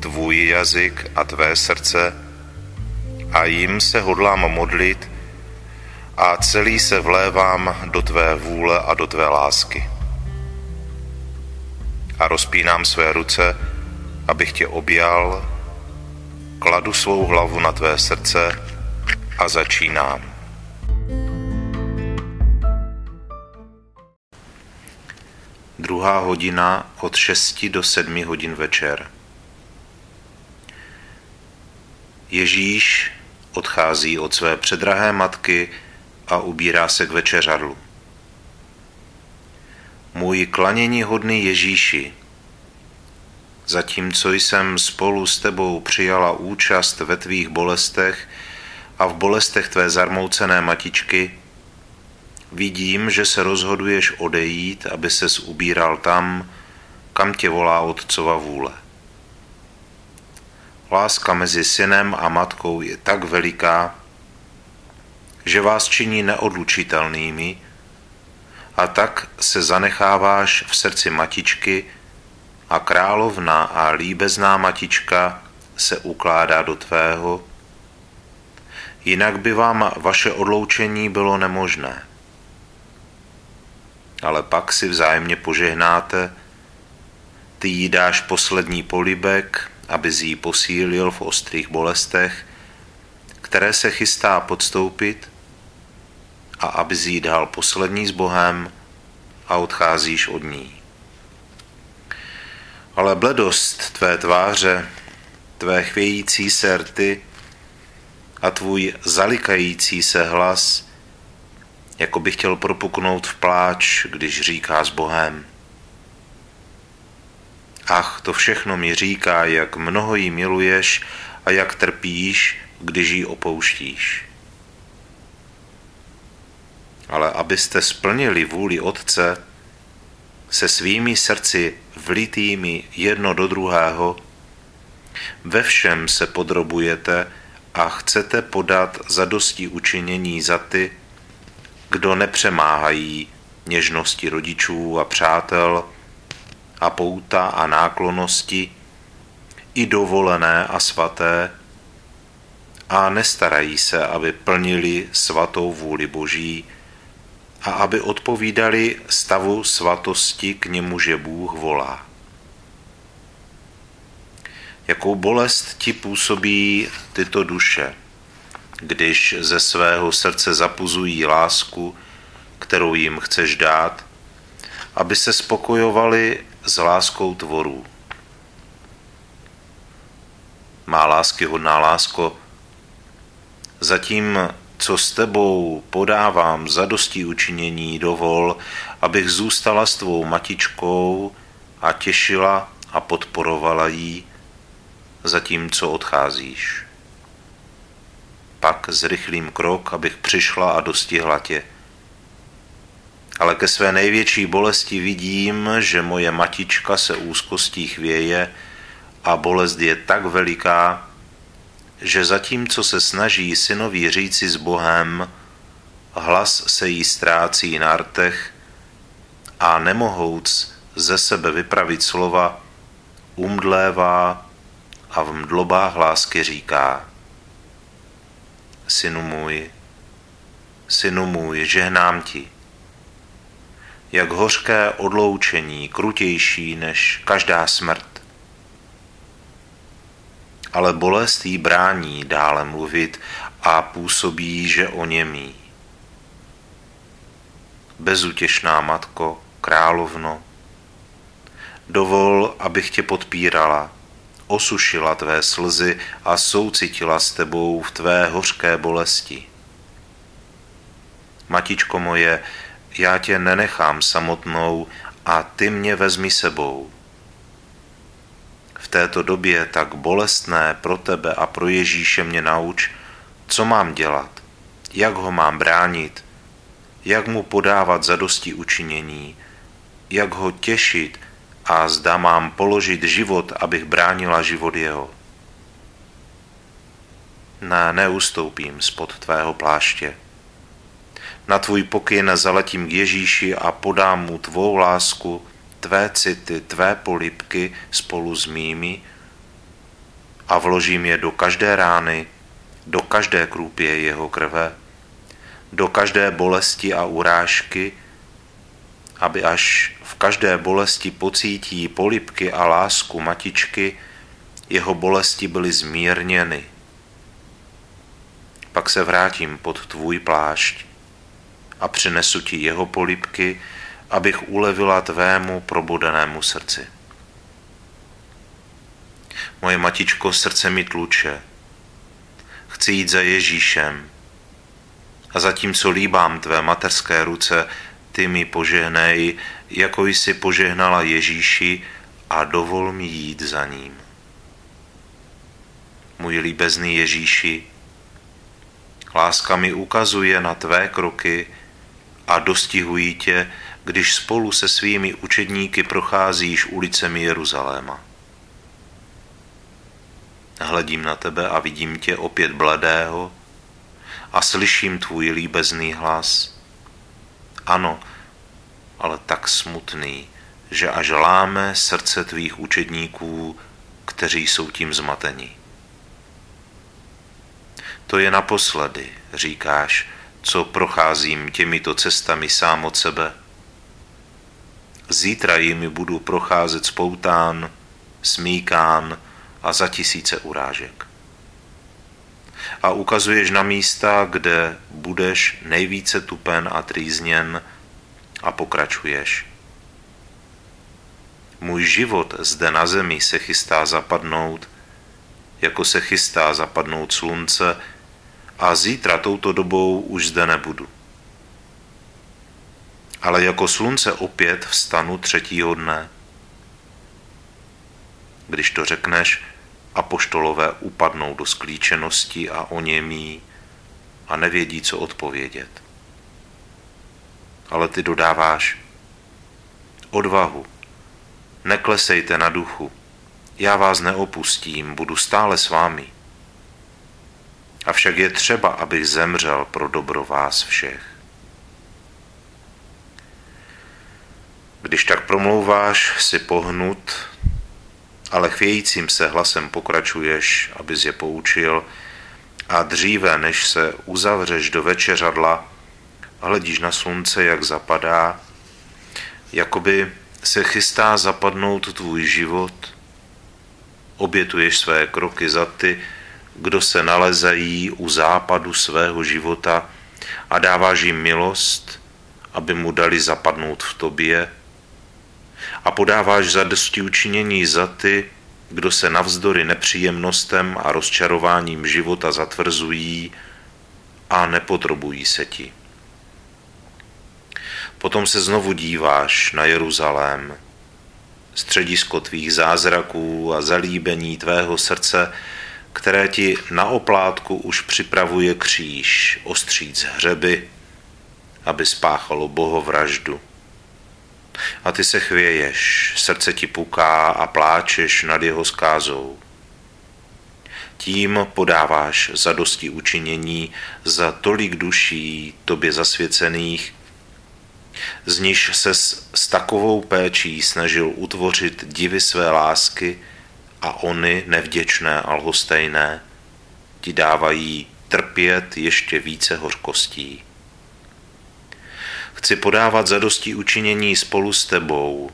tvůj jazyk a tvé srdce a jim se hodlám modlit a celý se vlévám do tvé vůle a do tvé lásky. A rozpínám své ruce, abych tě objal, kladu svou hlavu na tvé srdce a začínám. Druhá hodina od 6 do 7 hodin večer. Ježíš odchází od své předrahé matky a ubírá se k večeřadlu. Můj klaněníhodný Ježíši, zatímco jsem spolu s tebou přijala účast ve tvých bolestech a v bolestech tvé zarmoucené matičky, vidím, že se rozhoduješ odejít, aby ses ubíral tam, kam tě volá otcova vůle. Láska mezi synem a matkou je tak veliká, že vás činí neodlučitelnými, a tak se zanecháváš v srdci matičky a královna a líbezná matička se ukládá do tvého, jinak by vám vaše odloučení bylo nemožné. Ale pak si vzájemně požehnáte, ty jí dáš poslední polibek, aby jí posílil v ostrých bolestech, které se chystá podstoupit, a aby jí dal poslední s Bohem a odcházíš od ní. Ale bledost tvé tváře, tvé chvějící se rty a tvůj zalikající se hlas, jako by chtěl propuknout v pláč, když říká s Bohem. Ach, to všechno mi říká, jak mnoho jí miluješ a jak trpíš, když ji opouštíš. Ale abyste splnili vůli Otce, se svými srdci vlitými jedno do druhého, ve všem se podrobujete a chcete podat zadosti učinění za ty, kdo nepřemáhají něžnosti rodičů a přátel, a pouta a náklonnosti, i dovolené a svaté, a nestarají se, aby plnili svatou vůli Boží a aby odpovídali stavu svatosti, k němuž je Bůh volá. Jakou bolest ti působí tyto duše, když ze svého srdce zapuzují lásku, kterou jim chceš dát, aby se spokojovali s láskou tvorů. Má láskyhodná lásko, Zatím, co s tebou podávám zadosti učinění, dovol, abych zůstala s tvou matičkou a těšila a podporovala jí, zatímco odcházíš. Pak zrychlím krok, abych přišla a dostihla tě. Ale ke své největší bolesti vidím, že moje matička se úzkostí chvěje a bolest je tak veliká, že zatímco se snaží synovi říci s Bohem, hlas se jí ztrácí na rtech a nemohouc ze sebe vypravit slova, umdlévá a v mdlobách lásky říká: synu můj, žehnám ti. Jak hořké odloučení, krutější než každá smrt. Ale bolest jí brání dále mluvit a působí, že oněmí. Bezutěšná matko, královno, dovol, abych tě podpírala, osušila tvé slzy a soucitila s tebou v tvé hořké bolesti. Matičko moje, já tě nenechám samotnou a ty mě vezmi sebou. V této době tak bolestné pro tebe a pro Ježíše mě nauč, co mám dělat, jak ho mám bránit, jak mu podávat zadosti učinění, jak ho těšit a zda mám položit život, abych bránila život jeho. Ne, neustoupím spod tvého pláště. Na tvůj pokyn zaletím k Ježíši a podám mu tvou lásku, tvé city, tvé polibky spolu s mými a vložím je do každé rány, do každé krůpě jeho krve, do každé bolesti a urážky, aby až v každé bolesti pocítí polibky a lásku matičky, jeho bolesti byly zmírněny. Pak se vrátím pod tvůj plášť a přinesu ti jeho polibky, abych ulevila tvému probudenému srdci. Moje matičko, srdce mi tluče. Chci jít za Ježíšem. A zatímco líbám tvé mateřské ruce, ty mi požehnej, jako jsi požehnala Ježíši, a dovol mi jít za ním. Můj líbezný Ježíši, láska mi ukazuje na tvé kroky a dostihují tě, když spolu se svými učedníky procházíš ulicemi Jeruzaléma. Hledím na tebe a vidím tě opět bledého a slyším tvůj líbezný hlas. Ano, ale tak smutný, že až láme srdce tvých učedníků, kteří jsou tím zmateni. To je naposledy, říkáš, co procházím těmito cestami sám od sebe. Zítra jimi budu procházet spoután, smýkán a za tisíce urážek. A ukazuješ na místa, kde budeš nejvíce tupen a trýzněn, a pokračuješ. Můj život zde na zemi se chystá zapadnout, jako se chystá zapadnout slunce, a zítra touto dobou už zde nebudu. Ale jako slunce opět vstanu třetího dne. Když to řekneš, apoštolové upadnou do sklíčenosti a oněmí a nevědí, co odpovědět. Ale ty dodáváš: odvahu, neklesejte na duchu, já vás neopustím, budu stále s vámi. Avšak je třeba, abych zemřel pro dobro vás všech. Když tak promlouváš, si pohnut, ale chvějícím se hlasem pokračuješ, abys je poučil, a dříve, než se uzavřeš do večeřadla, hledíš na slunce, jak zapadá, jakoby se chystá zapadnout tvůj život, obětuješ své kroky za ty, kdo se nalezají u západu svého života, a dáváš jim milost, aby mu dali zapadnout v tobě, a podáváš zadosti učinění za ty, kdo se navzdory nepříjemnostem a rozčarováním života zatvrzují a nepodrobují se ti. Potom se znovu díváš na Jeruzalém, středisko tvých zázraků a zalíbení tvého srdce, které ti na oplátku už připravuje kříž, ostříc hřeby, aby spáchalo bohovraždu. A ty se chvěješ, srdce ti puká a pláčeš nad jeho skázou. Tím podáváš zadosti učinění za tolik duší tobě zasvěcených, z níž ses s takovou péčí snažil utvořit divy své lásky a ony, nevděčné a lhostejné, ti dávají trpět ještě více hořkostí. Chci podávat zadosti učinění spolu s tebou,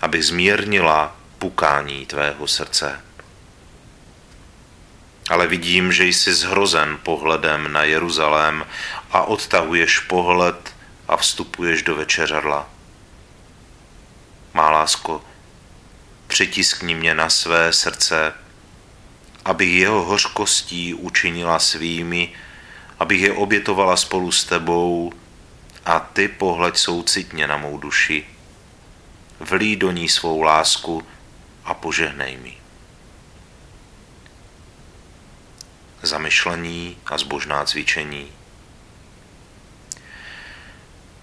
aby zmírnila pukání tvého srdce. Ale vidím, že jsi zhrozen pohledem na Jeruzalém a odtahuješ pohled a vstupuješ do večeřadla. Má lásko, přitiskni mě na své srdce, abych jeho hořkostí učinila svými, abych je obětovala spolu s tebou, a ty pohleď soucitně na mou duši. Vlij do ní svou lásku a požehnej mi. Zamyšlení a zbožná cvičení.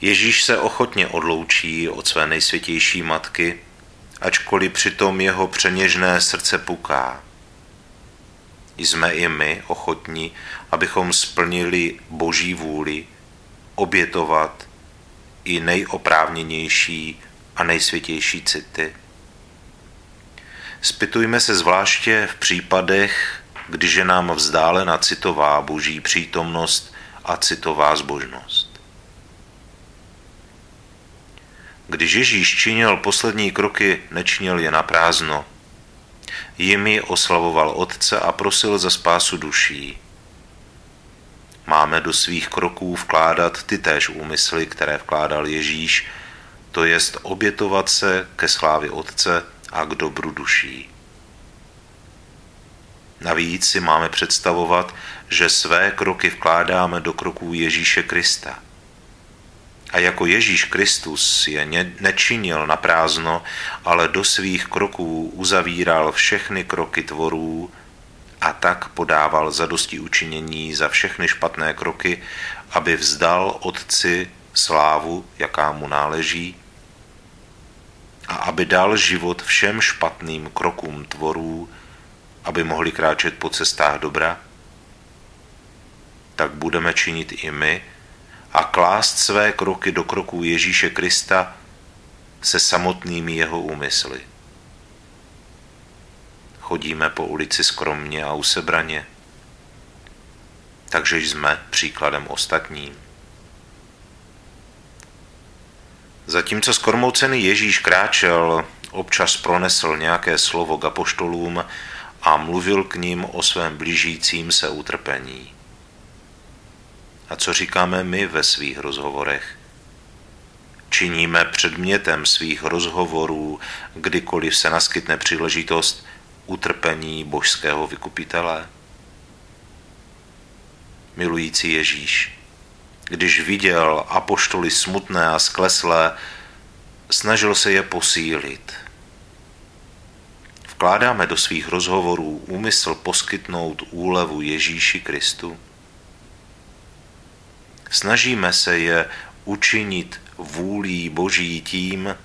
Ježíš se ochotně odloučí od své nejsvětější matky, ačkoliv přitom jeho přeněžné srdce puká. Jsme i my ochotní, abychom splnili Boží vůli, obětovat i nejoprávněnější a nejsvětější city. Zpytujme se zvláště v případech, když je nám vzdálena citová Boží přítomnost a citová zbožnost. Když Ježíš činil poslední kroky, nečinil je naprázdno. Jimi oslavoval Otce a prosil za spásu duší. Máme do svých kroků vkládat tytéž úmysly, které vkládal Ježíš, to jest obětovat se ke slávě Otce a k dobru duší. Navíc si máme představovat, že své kroky vkládáme do kroků Ježíše Krista. A jako Ježíš Kristus je nečinil naprázdno, ale do svých kroků uzavíral všechny kroky tvorů, a tak podával zadosti učinění za všechny špatné kroky, aby vzdal Otci slávu, jaká mu náleží, a aby dal život všem špatným krokům tvorů, aby mohli kráčet po cestách dobra, tak budeme činit i my a klást své kroky do kroků Ježíše Krista se samotnými jeho úmysly. Chodíme po ulici skromně a usebraně, takže jsme příkladem ostatním. Zatímco skormoucený Ježíš kráčel, občas pronesl nějaké slovo k apoštolům a mluvil k nim o svém blížícím se utrpení. A co říkáme my ve svých rozhovorech? Činíme předmětem svých rozhovorů, kdykoliv se naskytne příležitost, utrpení božského vykupitele? Milující Ježíš, když viděl apoštoly smutné a skleslé, snažil se je posílit. Vkládáme do svých rozhovorů úmysl poskytnout úlevu Ježíši Kristu? Snažíme se je učinit vůlí Boží tím,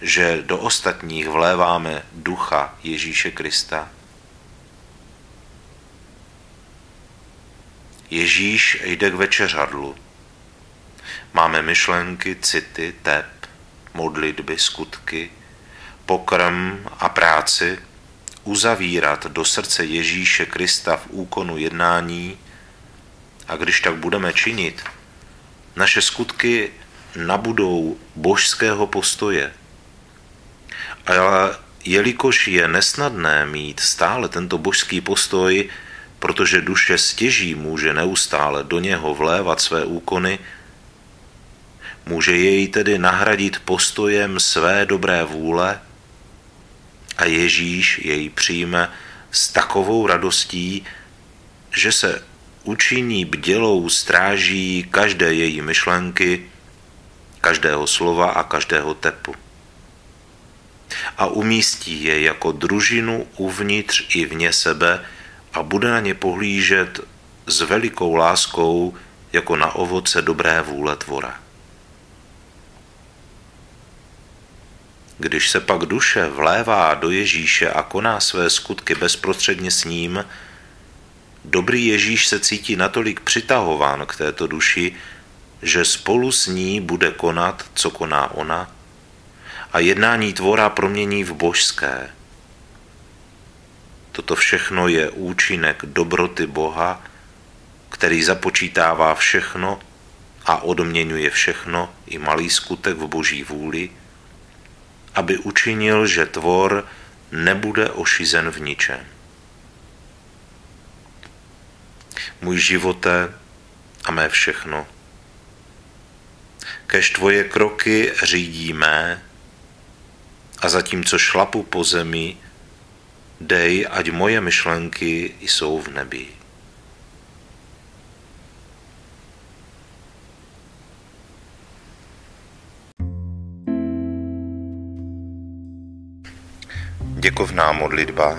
že do ostatních vléváme ducha Ježíše Krista? Ježíš jde k večeřadlu. Máme myšlenky, city, tep, modlitby, skutky, pokrm a práci uzavírat do srdce Ježíše Krista v úkonu jednání, a když tak budeme činit, naše skutky nabudou božského postoje. Ale jelikož je nesnadné mít stále tento božský postoj, protože duše stěží může neustále do něho vlévat své úkony, může jej tedy nahradit postojem své dobré vůle a Ježíš jej přijme s takovou radostí, že se učiní bdělou stráží každé její myšlenky, každého slova a každého tepu. A umístí je jako družinu uvnitř i vně sebe a bude na ně pohlížet s velikou láskou jako na ovoce dobré vůle tvora. Když se pak duše vlévá do Ježíše a koná své skutky bezprostředně s ním, dobrý Ježíš se cítí natolik přitahován k této duši, že spolu s ní bude konat, co koná ona, a jednání tvora promění v božské. Toto všechno je účinek dobroty Boha, který započítává všechno a odměňuje všechno, i malý skutek v boží vůli, aby učinil, že tvor nebude ošizen v ničem. Můj živote a mé všechno, kež tvoje kroky řídí mé, a zatímco šlapu po zemi, dej, ať moje myšlenky jsou v nebi. Děkovná modlitba.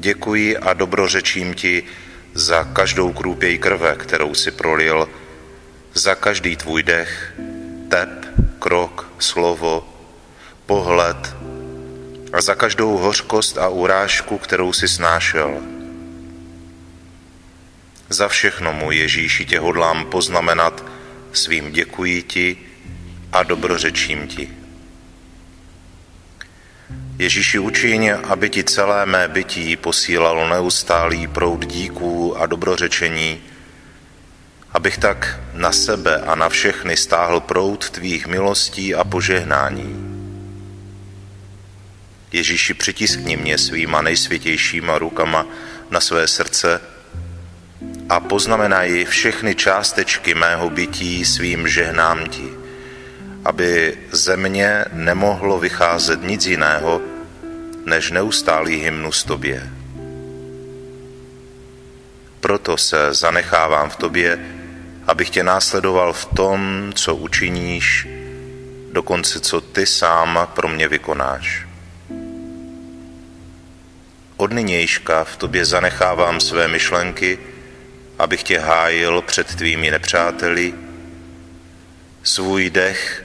Děkuji a dobrořečím ti za každou krůpěj krve, kterou jsi prolil, za každý tvůj dech, tep, krok, slovo, pohled a za každou hořkost a urážku, kterou jsi snášel. Za všechno, můj Ježíši, tě hodlám poznamenat svým děkuji ti a dobrořečím ti. Ježíši, učiň, aby ti celé mé bytí posílalo neustálý proud díků a dobrořečení, abych tak na sebe a na všechny stáhl proud tvých milostí a požehnání. Ježíši, přitiskni mě svýma nejsvětějšíma rukama na své srdce a poznamenaj všechny částečky mého bytí svým žehnám ti, aby ze mě nemohlo vycházet nic jiného, než neustálý hymnus tobě. Proto se zanechávám v tobě, abych tě následoval v tom, co učiníš, dokonce co ty sám pro mě vykonáš. Od nynějška v tobě zanechávám své myšlenky, abych tě hájil před tvými nepřáteli, svůj dech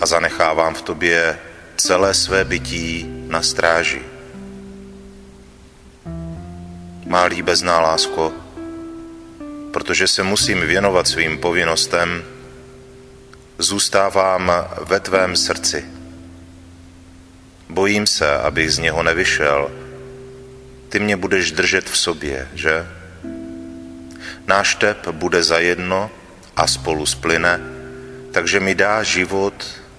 a zanechávám v tobě celé své bytí na stráži. Má líbezná lásko, protože se musím věnovat svým povinnostem, zůstávám ve tvém srdci. Bojím se, abych z něho nevyšel. Ty mě budeš držet v sobě, že? Náš tep bude zajedno a spolu splyne, takže mi dá život,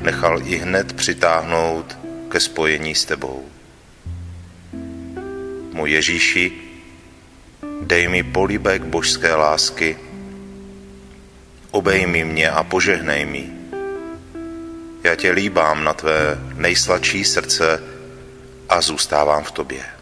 nechal i hned přitáhnout ke spojení s tebou. Můj Ježíši, dej mi polibek božské lásky, obejmi mě a požehnej mi. Já tě líbám na tvé nejsladší srdce a zůstávám v tobě.